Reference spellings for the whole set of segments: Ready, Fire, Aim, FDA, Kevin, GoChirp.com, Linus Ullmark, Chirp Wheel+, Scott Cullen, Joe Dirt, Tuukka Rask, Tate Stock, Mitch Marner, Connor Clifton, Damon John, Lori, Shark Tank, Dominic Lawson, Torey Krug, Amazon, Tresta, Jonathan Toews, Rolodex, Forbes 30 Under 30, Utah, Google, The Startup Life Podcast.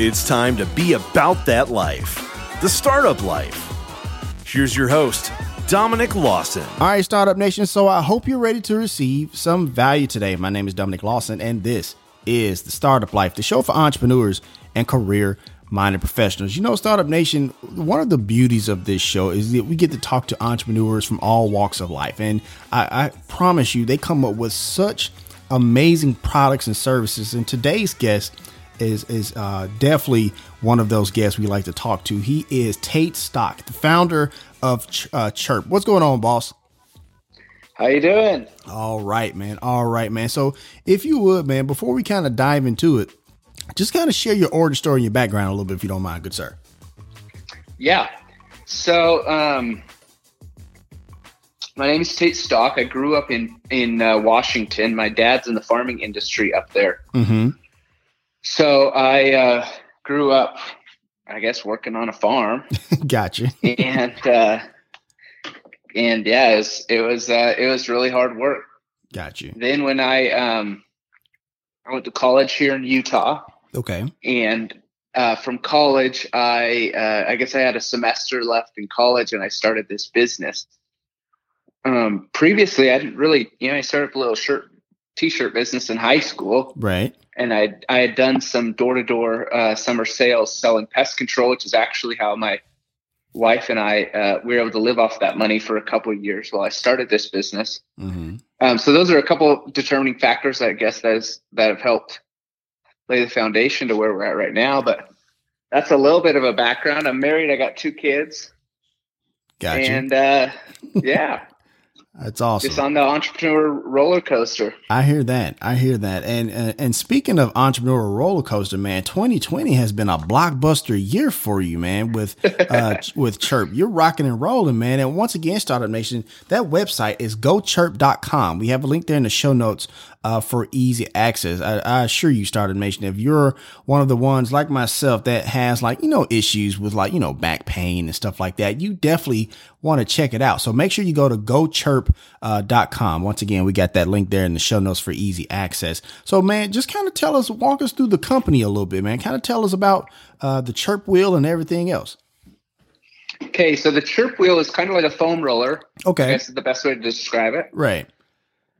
It's time to be about that life, the startup life. Here's your host, Dominic Lawson. All right, Startup Nation. So I hope you're ready to receive some value today. My name is Dominic Lawson, and this is the Startup Life, the show for entrepreneurs and career-minded professionals. You know, Startup Nation, one of the beauties of this show is that we get to talk to entrepreneurs from all walks of life. And I promise you, they come up with such amazing products and services. And today's guest is definitely one of those guests we like to talk to. He is Tate Stock, the founder of Chirp. What's going on, boss? How you doing? All right, man. So if you would, man, before we kind of dive into it, just kind of share your origin story and your background a little bit, if you don't mind, good sir. Yeah. So my name is Tate Stock. I grew up in Washington. My dad's in the farming industry up there. Mm-hmm. So I grew up, I guess, working on a farm. Gotcha. And yeah, it was really hard work. Gotcha. Then when I went to college here in Utah. Okay. And from college, I guess I had a semester left in college, and I started this business. Previously, I didn't really, I started a little t-shirt business in high school. Right. And I had done some door-to-door summer sales selling pest control, which is actually how my wife and I we were able to live off that money for a couple of years while I started this business. Mm-hmm. So those are a couple determining factors, I guess, that have helped lay the foundation to where we're at right now. But that's a little bit of a background. I'm married. I got two kids. Gotcha. And yeah. That's awesome. Just on the entrepreneur roller coaster. I hear that. And speaking of entrepreneurial roller coaster, man, 2020 has been a blockbuster year for you, man, with Chirp. You're rocking and rolling, man. And once again, Startup Nation, that website is GoChirp.com. We have a link there in the show notes for easy access. I assure you, Startup Nation, if you're one of the ones like myself that has issues with back pain and stuff like that, you definitely want to check it out. So make sure you go to GoChirp.com. Once again, we got that link there in the show notes for easy access. So, man, just kind of walk us through the company a little bit, man. Kind of tell us about the Chirp Wheel and everything else. Okay, so the Chirp Wheel is kind of like a foam roller. Okay. I guess is the best way to describe it. Right.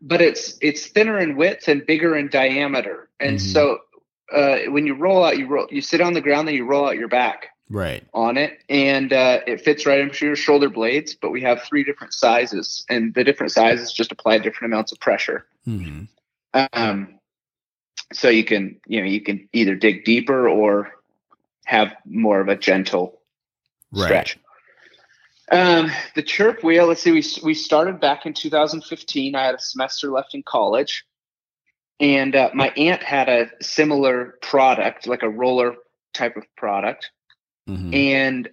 But it's thinner in width and bigger in diameter. And mm-hmm. So when you roll out, you sit on the ground, then you roll out your back right on it. And it fits right into your shoulder blades. But we have three different sizes, and the different sizes just apply different amounts of pressure. Mm-hmm. So you can either dig deeper or have more of a gentle stretch. The Chirp Wheel, let's see, we started back in 2015. I had a semester left in college, and my aunt had a similar product, like a roller type of product, mm-hmm. and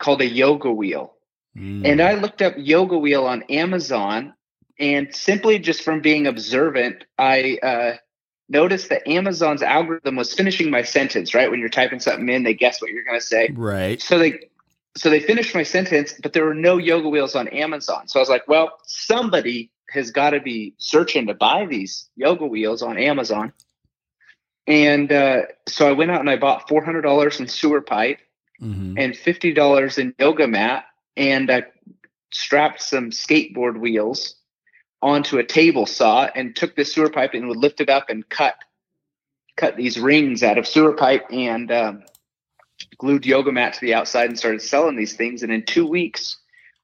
called a yoga wheel. Mm. And I looked up yoga wheel on Amazon, and simply just from being observant, I noticed that Amazon's algorithm was finishing my sentence, right? When you're typing something in, they guess what you're going to say. Right. So they finished my sentence, but there were no yoga wheels on Amazon. So I was like, well, somebody has got to be searching to buy these yoga wheels on Amazon. And so I went out and I bought $400 in sewer pipe, mm-hmm. and $50 in yoga mat. And I strapped some skateboard wheels onto a table saw and took this sewer pipe and would lift it up and cut these rings out of sewer pipe, and glued yoga mat to the outside and started selling these things. And in 2 weeks,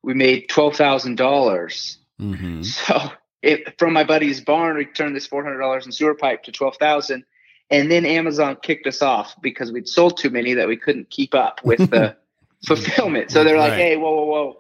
we made $12,000. Mm-hmm. So from my buddy's barn, we turned this $400 in sewer pipe to $12,000. And then Amazon kicked us off because we'd sold too many that we couldn't keep up with the fulfillment. So they're like, hey, whoa.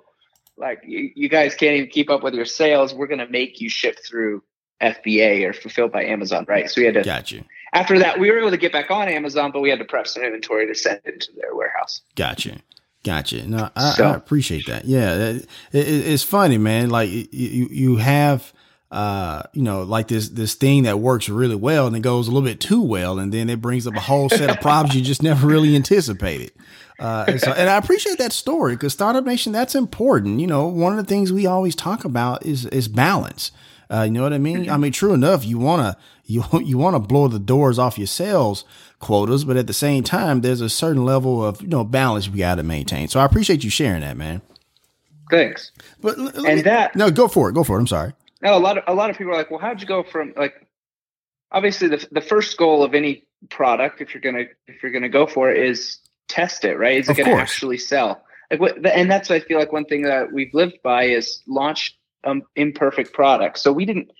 Like you guys can't even keep up with your sales. We're going to make you ship through FBA or fulfilled by Amazon. Right. So we had to, gotcha. After that, we were able to get back on Amazon, but we had to prep some inventory to send it to their warehouse. Gotcha. No, I appreciate that. Yeah, it's funny, man. Like you have, like this thing that works really well, and it goes a little bit too well, and then it brings up a whole set of problems you just never really anticipated. And I appreciate that story, because Startup Nation, that's important. One of the things we always talk about is balance. You know what I mean? I mean, true enough, you want to You want to blow the doors off your sales quotas, but at the same time, there's a certain level of, you know, balance we got to maintain. So I appreciate you sharing that, man. Thanks. But go for it. I'm sorry. No, a lot of people are like, well, how'd you go from, like, obviously the first goal of any product, if you're gonna go for it, is test it, right? Is it gonna actually sell? Like, and that's what I feel like one thing that we've lived by is launch imperfect products. So we didn't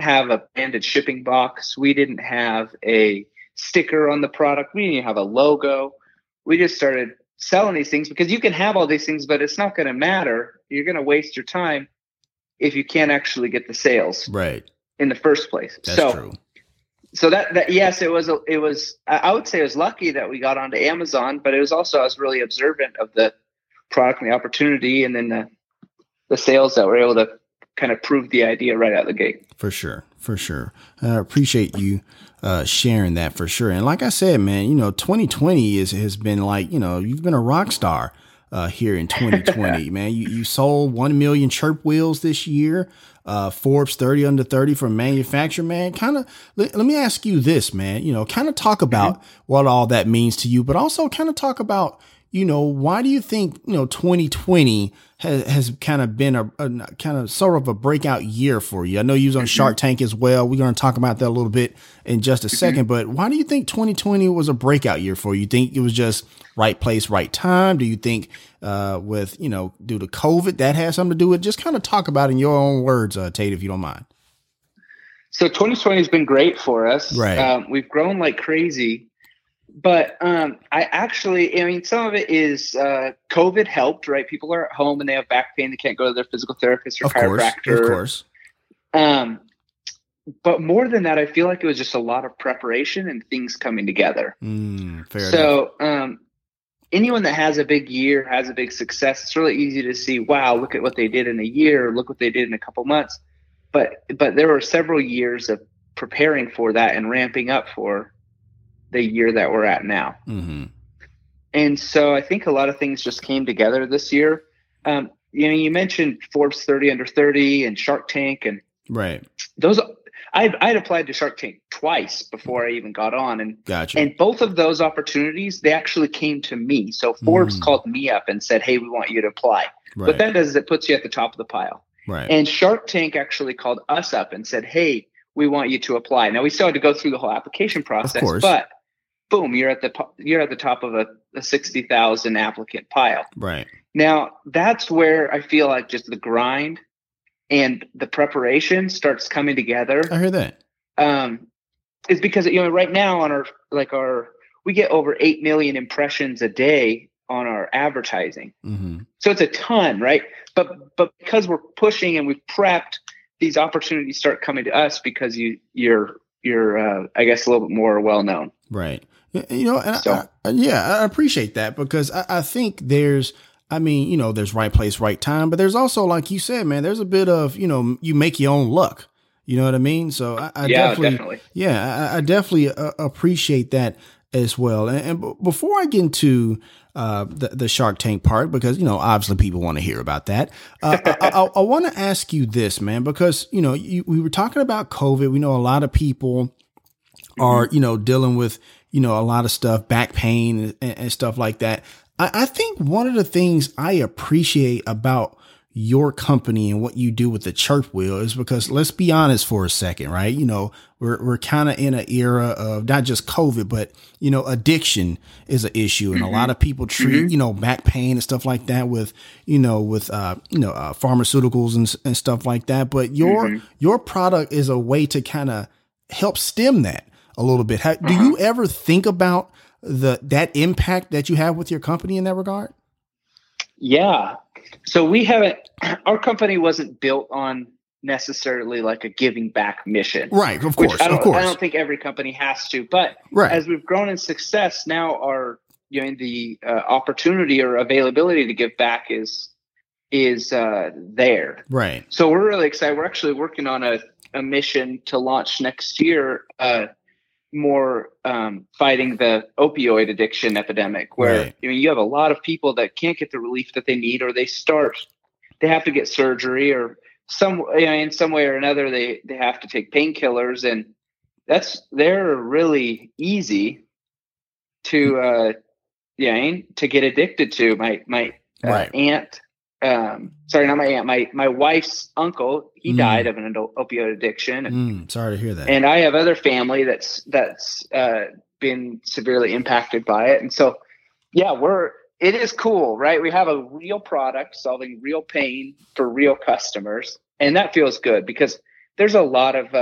have a branded shipping box. We didn't have a sticker on the product. We didn't have a logo. We just started selling these things because you can have all these things, but it's not going to matter. You're going to waste your time if you can't actually get the sales right in the first place. That's true. So that yes, it was. I would say I was lucky that we got onto Amazon, but it was also I was really observant of the product and the opportunity, and then the sales that were able to kind of prove the idea right out of the gate. For sure. I appreciate you sharing that for sure. And like I said, man, you know, 2020 has been like, you know, you've been a rock star here in 2020, man. You sold 1 million Chirp Wheels this year. Forbes 30 Under 30 from manufacturer, man. Kind of let me ask you this, man. You know, kind of talk about what all that means to you, but also kind of talk about, you know, why do you think, you know, 2020 has kind of been a kind of sort of a breakout year for you? I know you was on Shark Tank as well. We're going to talk about that a little bit in just a second, but why do you think 2020 was a breakout year for you? You think it was just right place, right time? Do you think with, you know, due to COVID that has something to do with it? Just kind of talk about in your own words, Tate, if you don't mind. So 2020 has been great for us. Right. We've grown like crazy. But I mean, some of it is COVID helped, right? People are at home and they have back pain. They can't go to their physical therapist or chiropractor. Of course. But more than that, I feel like it was just a lot of preparation and things coming together. Fair enough. Anyone that has a big year, has a big success, it's really easy to see, wow, look at what they did in a year. Look what they did in a couple months. But there were several years of preparing for that and ramping up for the year that we're at now. And so I think a lot of things just came together this year. You know, you mentioned Forbes 30 Under 30 and Shark Tank, and right. Those I'd applied to Shark Tank twice before I even got on, and and both of those opportunities, they actually came to me. So Forbes called me up and said, "Hey, we want you to apply." Right. What that does is it puts you at the top of the pile. Right. And Shark Tank actually called us up and said, "Hey, we want you to apply." Now we still had to go through the whole application process, but boom, you're at the top of a 60,000 applicant pile. Right. Now that's where I feel like just the grind and the preparation starts coming together. I hear that. It's because, you know, right now on we get over 8 million impressions a day on our advertising. So it's a ton, right? But because we're pushing and we've prepped, these opportunities start coming to us because you're I guess a little bit more well known. Right. You know, and so. I appreciate that because I think there's right place, right time, but there's also, like you said, man, there's a bit of, you know, you make your own luck. You know what I mean? So I definitely appreciate that as well. And before I get into the Shark Tank part, because, you know, obviously people want to hear about that. I want to ask you this, man, because, you know, we were talking about COVID. We know a lot of people are, you know, dealing with, you know, a lot of stuff, back pain and stuff like that. I think one of the things I appreciate about your company and what you do with the Chirp Wheel is because, let's be honest for a second, right? You know, we're kind of in an era of not just COVID, but, you know, addiction is an issue. And a lot of people treat, you know, back pain and stuff like that with pharmaceuticals and stuff like that. But your product is a way to kind of help stem that a little bit. Do you ever think about that impact that you have with your company in that regard? Yeah. So our company wasn't built on necessarily like a giving back mission. Right. Of course. I don't think every company has to, but as we've grown in success, now the opportunity or availability to give back is there. Right. So we're really excited. We're actually working on a mission to launch next year, more fighting the opioid addiction epidemic, where I mean, you have a lot of people that can't get the relief that they need, or they have to get surgery, or in some way or another they have to take painkillers, and they're really easy to, to get addicted to. My aunt, sorry, not my aunt, my wife's uncle, he died of an opioid addiction. Sorry to hear that. And I have other family that's been severely impacted by it. And so, yeah, it is cool, right? We have a real product solving real pain for real customers. And that feels good because there's a lot of,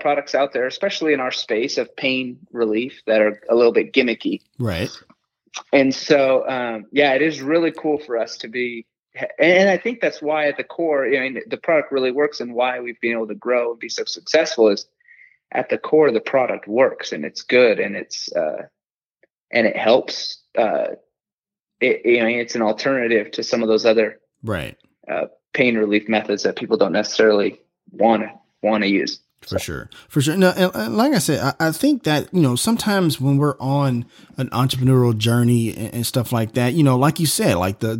products out there, especially in our space of pain relief, that are a little bit gimmicky. Right. And so, it is really cool for us to be, and I think that's why at the core, the product really works, and why we've been able to grow and be so successful is at the core, the product works and it's good, and it helps. It's an alternative to some of those other pain relief methods that people don't necessarily want to use. For sure. No, and like I said, I think that, sometimes when we're on an entrepreneurial journey and stuff like that, like you said, like the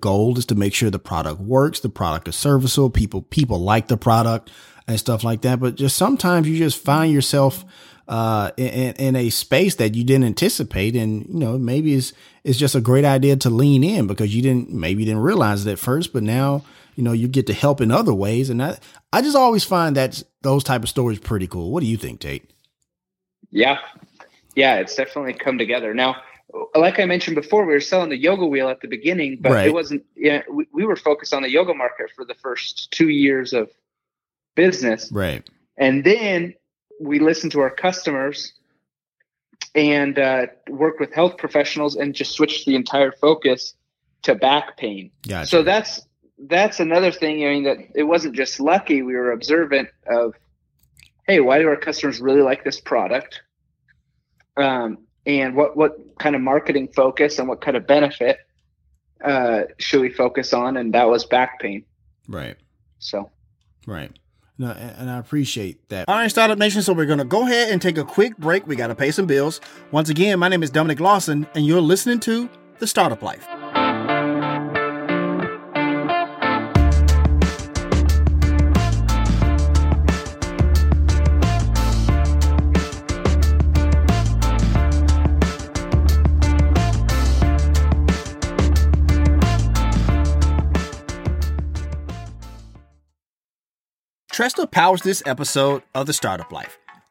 goal is to make sure the product works, the product is serviceable, people like the product and stuff like that. But just sometimes you just find yourself in a space that you didn't anticipate, and maybe it's just a great idea to lean in because you didn't realize it at first, but now you get to help in other ways. And I just always find that those type of stories pretty cool. What do you think, Tate? Yeah, it's definitely come together. Now, like I mentioned before, we were selling the yoga wheel at the beginning, but it wasn't. We were focused on the yoga market for the first 2 years of business, right? And then we listened to our customers and worked with health professionals, and just switched the entire focus to back pain. Gotcha. So that's another thing. That it wasn't just lucky. We were observant of, hey, why do our customers really like this product? And what kind of marketing focus and what kind of benefit should we focus on? And that was back pain. Right. So. Right. No, and I appreciate that. All right, Startup Nation, so we're going to go ahead and take a quick break. We got to pay some bills. Once again, my name is Dominic Lawson, and you're listening to The Startup Life. Tresta powers this episode of The Startup Life.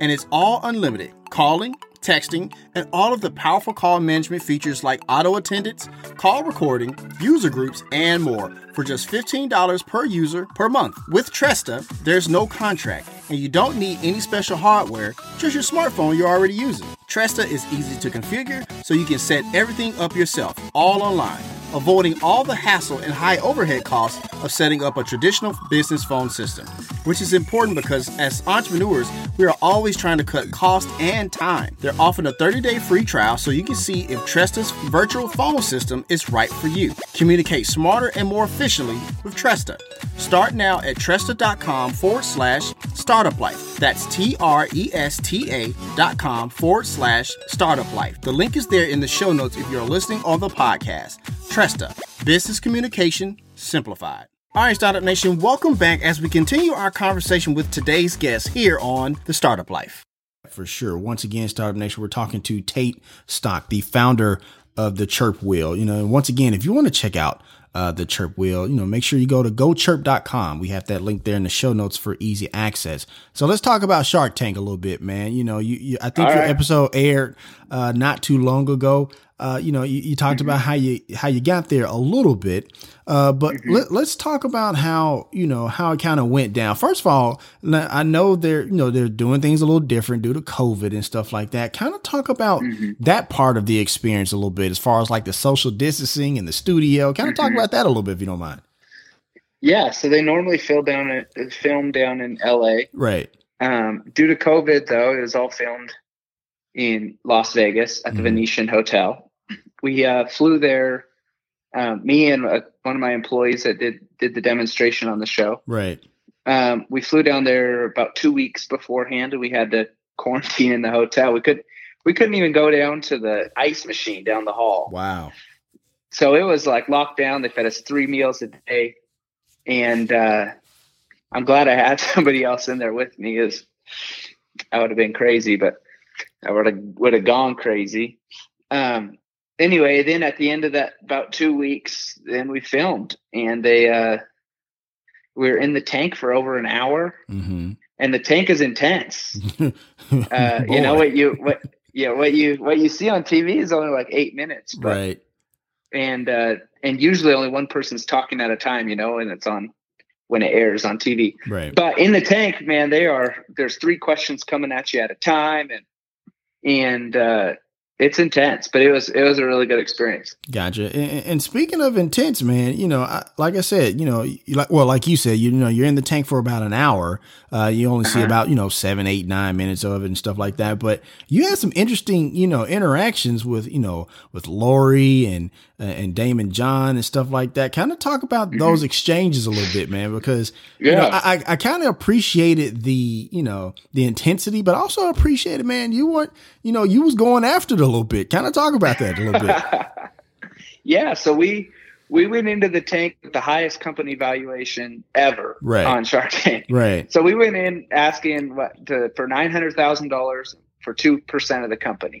And it's all unlimited. Calling, texting, and all of the powerful call management features like auto attendance, call recording, user groups, and more for just $15 per user per month. With Tresta, there's no contract, and you don't need any special hardware, just your smartphone you're already using. Tresta is easy to configure, so you can set everything up yourself, all online, avoiding all the hassle and high overhead costs of setting up a traditional business phone system, which is important because as entrepreneurs, we are always trying to cut cost and time. They're offering a 30-day free trial so you can see if Tresta's virtual phone system is right for you. Communicate smarter and more efficiently with Tresta. Start now at Tresta.com/startup life. That's Tresta.com/startup life. The link is there in the show notes if you're listening on the podcast. Tresta, business communication simplified. All right, Startup Nation, welcome back as we continue our conversation with today's guest here on The Startup Life. For sure. Once again, Startup Nation, we're talking to Tate Stock, the founder of the Chirp Wheel. Once again, if you want to check out the Chirp Wheel, make sure you go to GoChirp.com. We have that link there in the show notes for easy access. So let's talk about Shark Tank a little bit, man. I think your episode aired not too long ago. You talked about how you got there a little bit, but let's talk about how it kind of went down. First of all, I know they're doing things a little different due to COVID and stuff like that. Kind of talk about that part of the experience a little bit, as far as like the social distancing and the studio. Kind of talk about that a little bit, if you don't mind. Yeah. So they normally film down in LA. Right. Due to COVID, though, it was all filmed in Las Vegas at the Venetian Hotel. We flew there. Me and one of my employees that did the demonstration on the show. Right. We flew down there about 2 weeks beforehand, and we had to quarantine in the hotel. We couldn't even go down to the ice machine down the hall. Wow. So it was like locked down. They fed us 3 meals a day. And I'm glad I had somebody else in there with me. I would have been crazy, but I would have gone crazy. Anyway, then at the end of that, about 2 weeks, then we filmed, and we were in the tank for over an hour, and the tank is intense. You know what you see on TV is only like 8 minutes, but, right? And usually only one person's talking at a time, you know, and it's on when it airs on TV. Right. But in the tank, man, there's 3 questions coming at you at a time, and it's intense, but it was a really good experience. Gotcha. And speaking of intense, man, you know, like I said, you know, like you said, you know, you're in the tank for about an hour. You only see about, you know, 7, 8, 9 minutes of it and stuff like that. But you had some interesting, you know, interactions with Lori and Damon John and stuff like that. Kind of talk about those exchanges a little bit, man, because you know, I kind of appreciated the intensity, but also appreciated, man, you was going after the a little bit. Kind of talk about that a little bit. Yeah, so we went into the tank with the highest company valuation ever on Shark Tank. Right. So we went in asking for $900,000 for 2% of the company.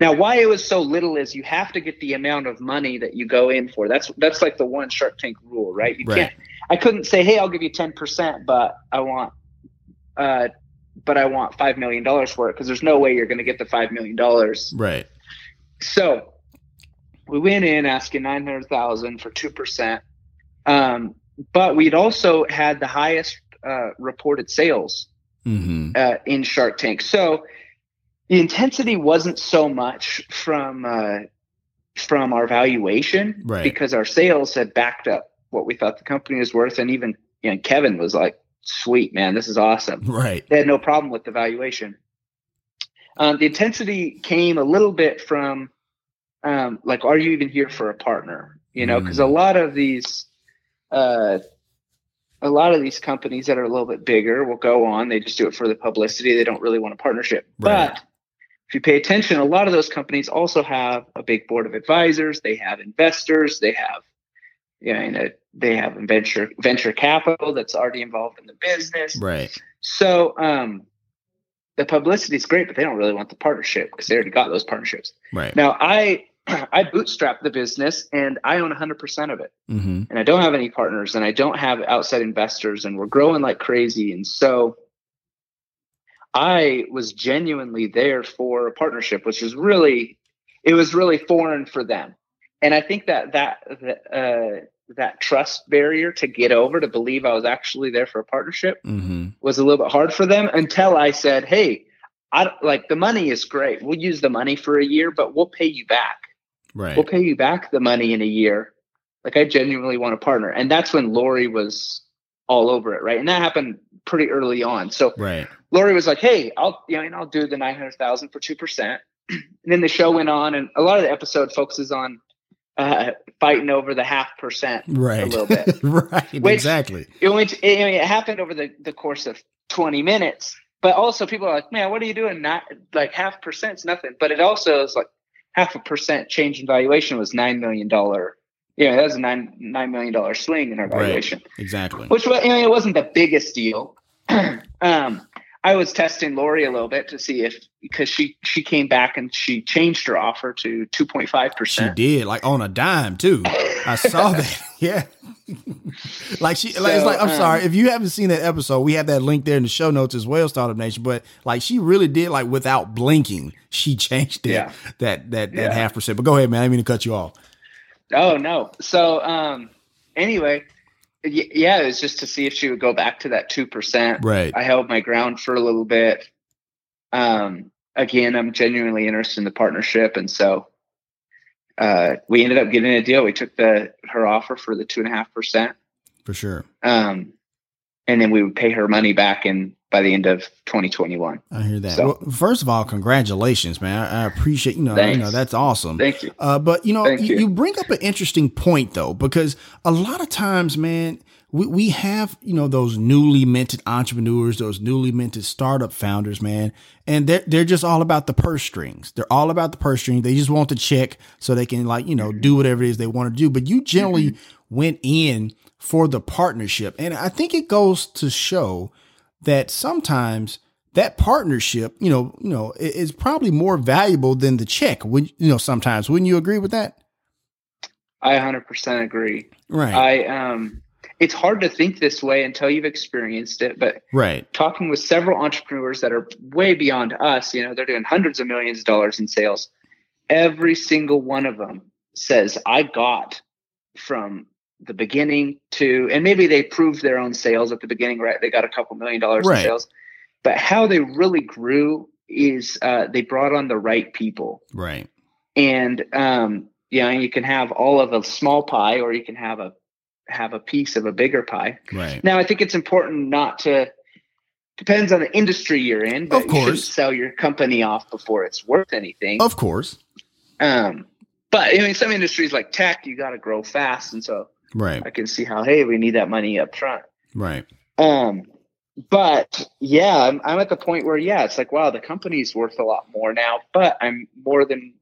Now, why it was so little is you have to get the amount of money that you go in for. That's like the one Shark Tank rule, right? You can't. I couldn't say, hey, I'll give you 10%, but I want $5 million for it, because there's no way you're going to get the $5 million. Right. So we went in asking $900,000 for 2%. But we'd also had the highest reported sales in Shark Tank. So the intensity wasn't so much from our valuation, because our sales had backed up what we thought the company was worth. And even Kevin was like, sweet, man, this is awesome. Right. They had no problem with the valuation. The intensity came a little bit from, like, are you even here for a partner? You know, because a lot of these companies that are a little bit bigger will go on. They just do it for the publicity. They don't really want a partnership. Right. But if you pay attention, a lot of those companies also have a big board of advisors. They have investors. They have, they have venture capital that's already involved in the business. Right. So the publicity is great, but they don't really want the partnership because they already got those partnerships. Right. Now, I bootstrapped the business, and I own 100% of it. And I don't have any partners, and I don't have outside investors, and we're growing like crazy. And so I was genuinely there for a partnership, which was really foreign for them. And I think that trust barrier to get over, to believe I was actually there for a partnership, was a little bit hard for them, until I said, hey, the money is great. We'll use the money for a year, but we'll pay you back. Right. We'll pay you back the money in a year. Like, I genuinely want a partner. And that's when Lori was all over it. Right. And that happened pretty early on. So Lori was like, hey, I'll do the $900,000 for 2%. And then the show went on, and a lot of the episode focuses on fighting over the 0.5%, right? A little bit, right? Which, exactly. It happened over the course of 20 minutes, but also people are like, "Man, what are you doing? Not like 0.5%'s nothing." But it also is like 0.5% change in valuation was $9 million. That was a $9 million swing in our valuation, right? Exactly. Which it wasn't the biggest deal. I was testing Lori a little bit to see because she came back and she changed her offer to 2.5%. She did, like on a dime too. I saw that. Yeah. I'm sorry. If you haven't seen that episode, we have that link there in the show notes as well, Startup Nation. But like, she really did, like, without blinking, she changed it, that 0.5%. But go ahead, man. I didn't mean to cut you off. Oh no. So anyway. Yeah, it was just to see if she would go back to that 2%. Right. I held my ground for a little bit. Again, I'm genuinely interested in the partnership, and so we ended up getting a deal. We took her offer for the 2.5%. For sure. and then we would pay her money back in by the end of 2021. I hear that. So, well, first of all, congratulations, man. I appreciate, that's awesome. Thank you. But you bring up an interesting point though, because a lot of times, man, we have, those newly minted entrepreneurs, those newly minted startup founders, man, and they're just all about the purse strings. They're all about the purse strings. They just want the check so they can do whatever it is they want to do. But you generally went in for the partnership. And I think it goes to show that sometimes that partnership, is probably more valuable than the check. Sometimes wouldn't you agree with that? I 100% agree. Right. It's hard to think this way until you've experienced it, but talking with several entrepreneurs that are way beyond us, they're doing hundreds of millions of dollars in sales. Every single one of them says, I got from the beginning to, and maybe they proved their own sales at the beginning, right? They got a couple $1 million in sales, but how they really grew is they brought on the right people. Right. And, you can have all of a small pie, or you can have a piece of a bigger pie. Right. Now, I think it's important not to, depends on the industry you're in, but you shouldn't sell your company off before it's worth anything. Of course. But in some industries like tech, you got to grow fast. And so I can see how, hey, we need that money up front. Right. But yeah, I'm at the point where, it's like, wow, the company's worth a lot more now, but I'm more than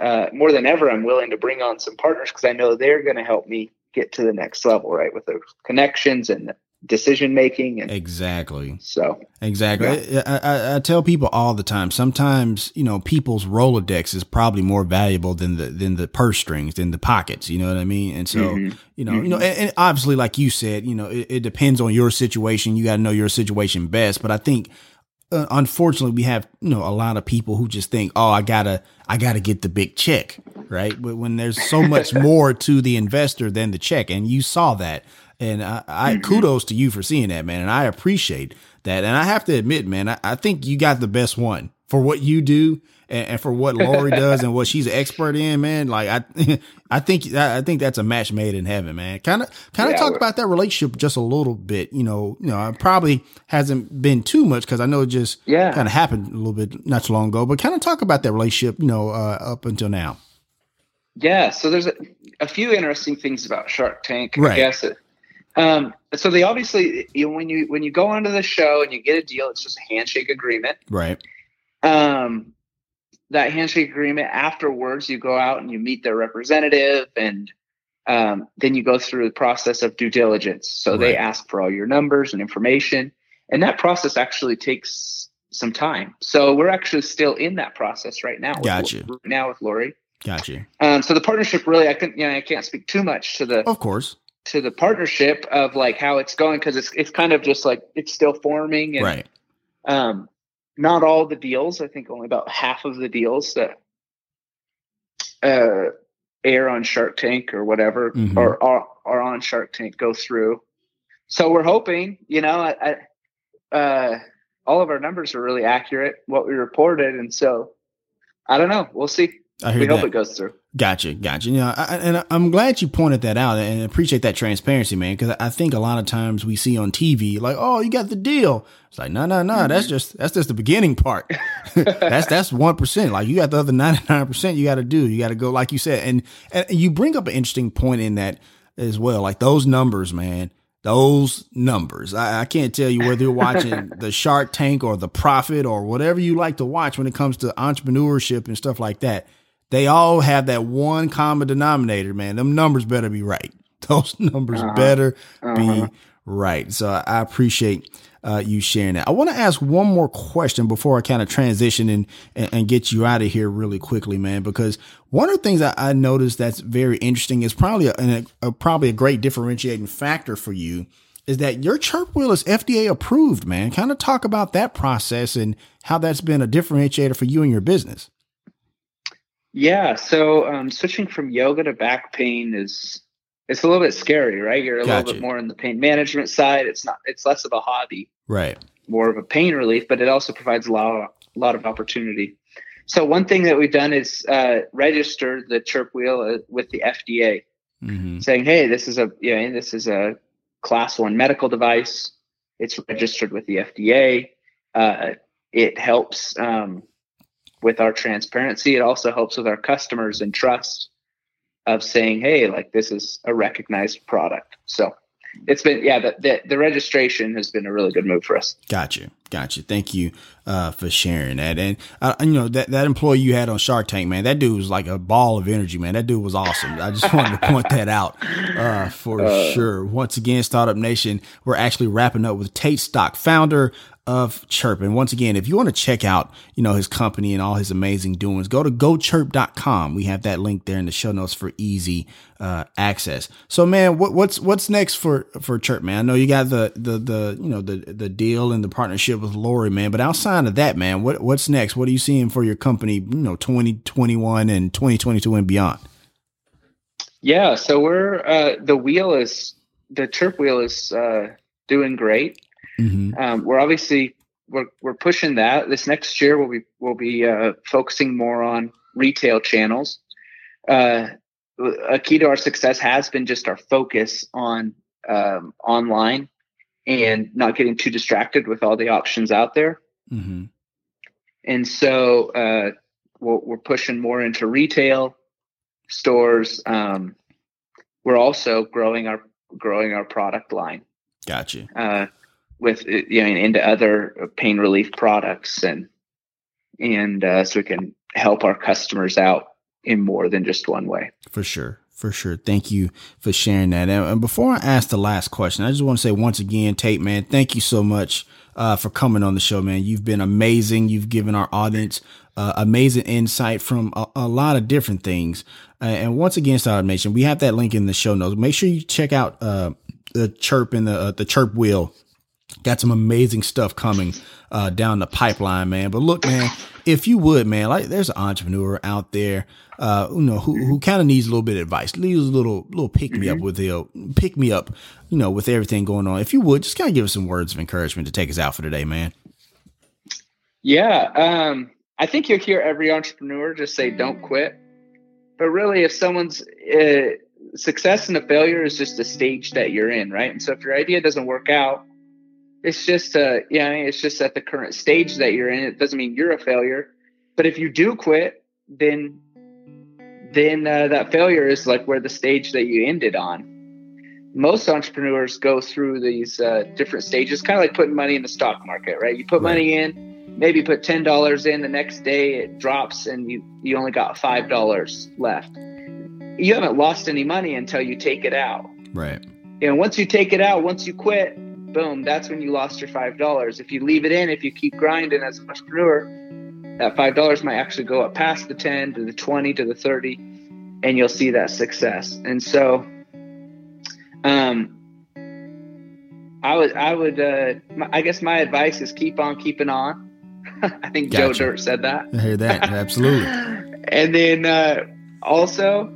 ever, I'm willing to bring on some partners because I know they're going to help me get to the next level, right? With the connections and the decision making. And exactly. Yeah. I tell people all the time, sometimes, people's Rolodex is probably more valuable than the purse strings, than the pockets, you know what I mean? And so, and obviously, like you said, it depends on your situation. You got to know your situation best, but I think, unfortunately, we have a lot of people who just think, "Oh, I gotta get the big check," right? But when there's so much more to the investor than the check, and you saw that, and I kudos to you for seeing that, man, and I appreciate that. And I have to admit, man, I think you got the best one for what you do, and for what Lori does and what she's an expert in, man. Like I think that's a match made in heaven, man. Kind of talk about that relationship just a little bit. It probably hasn't been too much because I know it just kind of happened a little bit not too long ago. But kind of talk about that relationship, up until now. Yeah, so there's a few interesting things about Shark Tank, I guess. So they obviously, when you go onto the show and you get a deal, it's just a handshake agreement, right? That handshake agreement, afterwards you go out and you meet their representative, and then you go through the process of due diligence. So they ask for all your numbers and information, and that process actually takes some time. So we're actually still in that process right now. Gotcha. Right now with Lori. Gotcha. So the partnership really, I can't speak too much to the partnership of like how it's going, because it's kind of just like it's still forming, and not all the deals. I think only about half of the deals that air on Shark Tank or whatever, or are on Shark Tank, go through. So we're hoping, all of our numbers are really accurate, what we reported. And so I don't know. We'll see. We hope it goes through. Gotcha. I'm glad you pointed that out, and appreciate that transparency, man. Because I think a lot of times we see on TV, like, "Oh, you got the deal." It's like, no, that's just the beginning part. that's 1%. Like, you got the other 99%. You got to do. You got to go, like you said, and you bring up an interesting point in that as well. Like those numbers, man. Those numbers. I can't tell you whether you're watching the Shark Tank or the Profit or whatever you like to watch when it comes to entrepreneurship and stuff like that. They all have that one common denominator, man. Them numbers better be right. Those numbers better be right. So I appreciate you sharing that. I want to ask one more question before I kind of transition and get you out of here really quickly, man, because one of the things I noticed that's very interesting is probably a great differentiating factor for you is that your Chirp Wheel is FDA approved, man. Kind of talk about that process and how that's been a differentiator for you and your business. Yeah. So, switching from yoga to back pain it's a little bit scary, right? You're a little bit more in the pain management side. It's less of a hobby, right? More of a pain relief, but it also provides a lot of opportunity. So one thing that we've done is, register the Chirp Wheel with the FDA saying, hey, this is a Class 1 medical device. It's registered with the FDA. It helps with our transparency. It also helps with our customers and trust of saying, hey, like this is a recognized product. So it's been, yeah, the registration has been a really good move for us. Got you. Thank you for sharing that. And you know, that employee you had on Shark Tank, man, that dude was like a ball of energy, man. That dude was awesome. I just wanted to point that out for sure. Once again, Startup Nation, we're actually wrapping up with Tate Stock, founder of Chirp. And once again, if you want to check out, you know, his company and all his amazing doings, go to GoChirp.com. We have that link there in the show notes for easy access. So, man, what's next for Chirp, man? I know you got the deal and the partnership with Lori, man, but outside of that, man, what's next? What are you seeing for your company, 2021 and 2022 and beyond? Yeah. So we're, the Chirp Wheel is doing great. Mm-hmm. We're obviously we're pushing that. This next year we'll be focusing more on retail channels. A key to our success has been just our focus on online and not getting too distracted with all the options out there. Mm-hmm. And so we're pushing more into retail stores. We're also growing our product line. Gotcha. With into other pain relief products and so we can help our customers out in more than just one way. For sure. Thank you for sharing that. And before I ask the last question, I just want to say once again, Tate, man, thank you so much for coming on the show, man. You've been amazing. You've given our audience amazing insight from a lot of different things. And once again, Startup Nation, we have that link in the show notes. Make sure you check out the Chirp and the Chirp Wheel. Got some amazing stuff coming down the pipeline, man. But look, man, if you would, man, like there's an entrepreneur out there, who kind of needs a little bit of advice, needs a little pick me up, with everything going on. If you would, just kind of give us some words of encouragement to take us out for today, man. Yeah, I think you'll hear every entrepreneur just say, "Don't quit," but really, if someone's success and a failure is just a stage that you're in, right? And so, if your idea doesn't work out, it's just it's just at the current stage that you're in. It doesn't mean you're a failure, but if you do quit, then that failure is like where the stage that you ended on. Most entrepreneurs go through these different stages, kind of like putting money in the stock market, right? You put money in, maybe put $10 in. The next day it drops, and you only got $5 left. You haven't lost any money until you take it out, right? And once you take it out, once you quit, boom, that's when you lost your $5. If you leave it in, if you keep grinding as an entrepreneur, that $5 might actually go up past the 10 to the 20 to the 30, and you'll see that success. And so I guess my advice is keep on keeping on. I think Joe Dirt said that. I hear that. Absolutely. And then also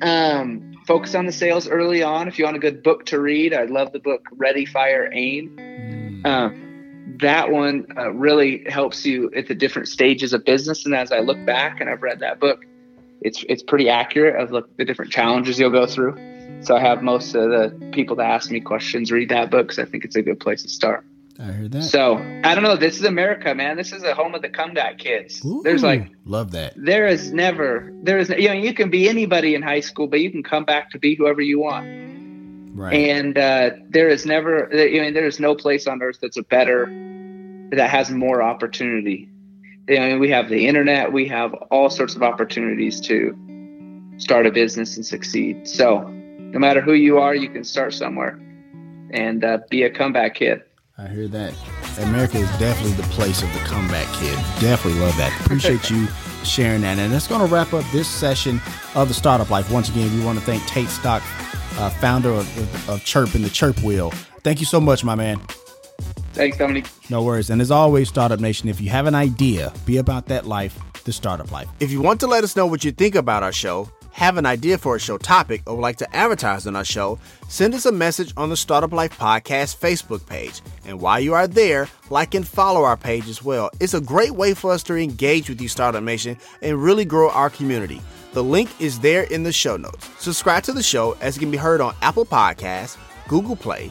focus on the sales early on. If you want a good book to read, I love the book Ready, Fire, Aim. That one really helps you at the different stages of business. And as I look back and I've read that book, it's pretty accurate of the different challenges you'll go through. So I have most of the people that ask me questions read that book, because I think it's a good place to start. I heard that. So I don't know. This is America, man. This is the home of the comeback kids. Ooh, there's love that. You can be anybody in high school, but you can come back to be whoever you want. Right. And there is no place on earth that has more opportunity. We have the internet. We have all sorts of opportunities to start a business and succeed. So no matter who you are, you can start somewhere and be a comeback kid. I hear that. America is definitely the place of the comeback kid. Definitely love that. Appreciate you sharing that. And that's going to wrap up this session of the Startup Life. Once again, we want to thank Tate Stock, founder of Chirp and the Chirp Wheel. Thank you so much, my man. Thanks, Dominic. No worries. And as always, Startup Nation, if you have an idea, be about that life, the Startup Life. If you want to let us know what you think about our show, have an idea for a show topic, or would like to advertise on our show, send us a message on the Startup Life Podcast Facebook page. And while you are there, like and follow our page as well. It's a great way for us to engage with you, Startup Nation, and really grow our community. The link is there in the show notes. Subscribe to the show, as it can be heard on Apple Podcasts, Google Play,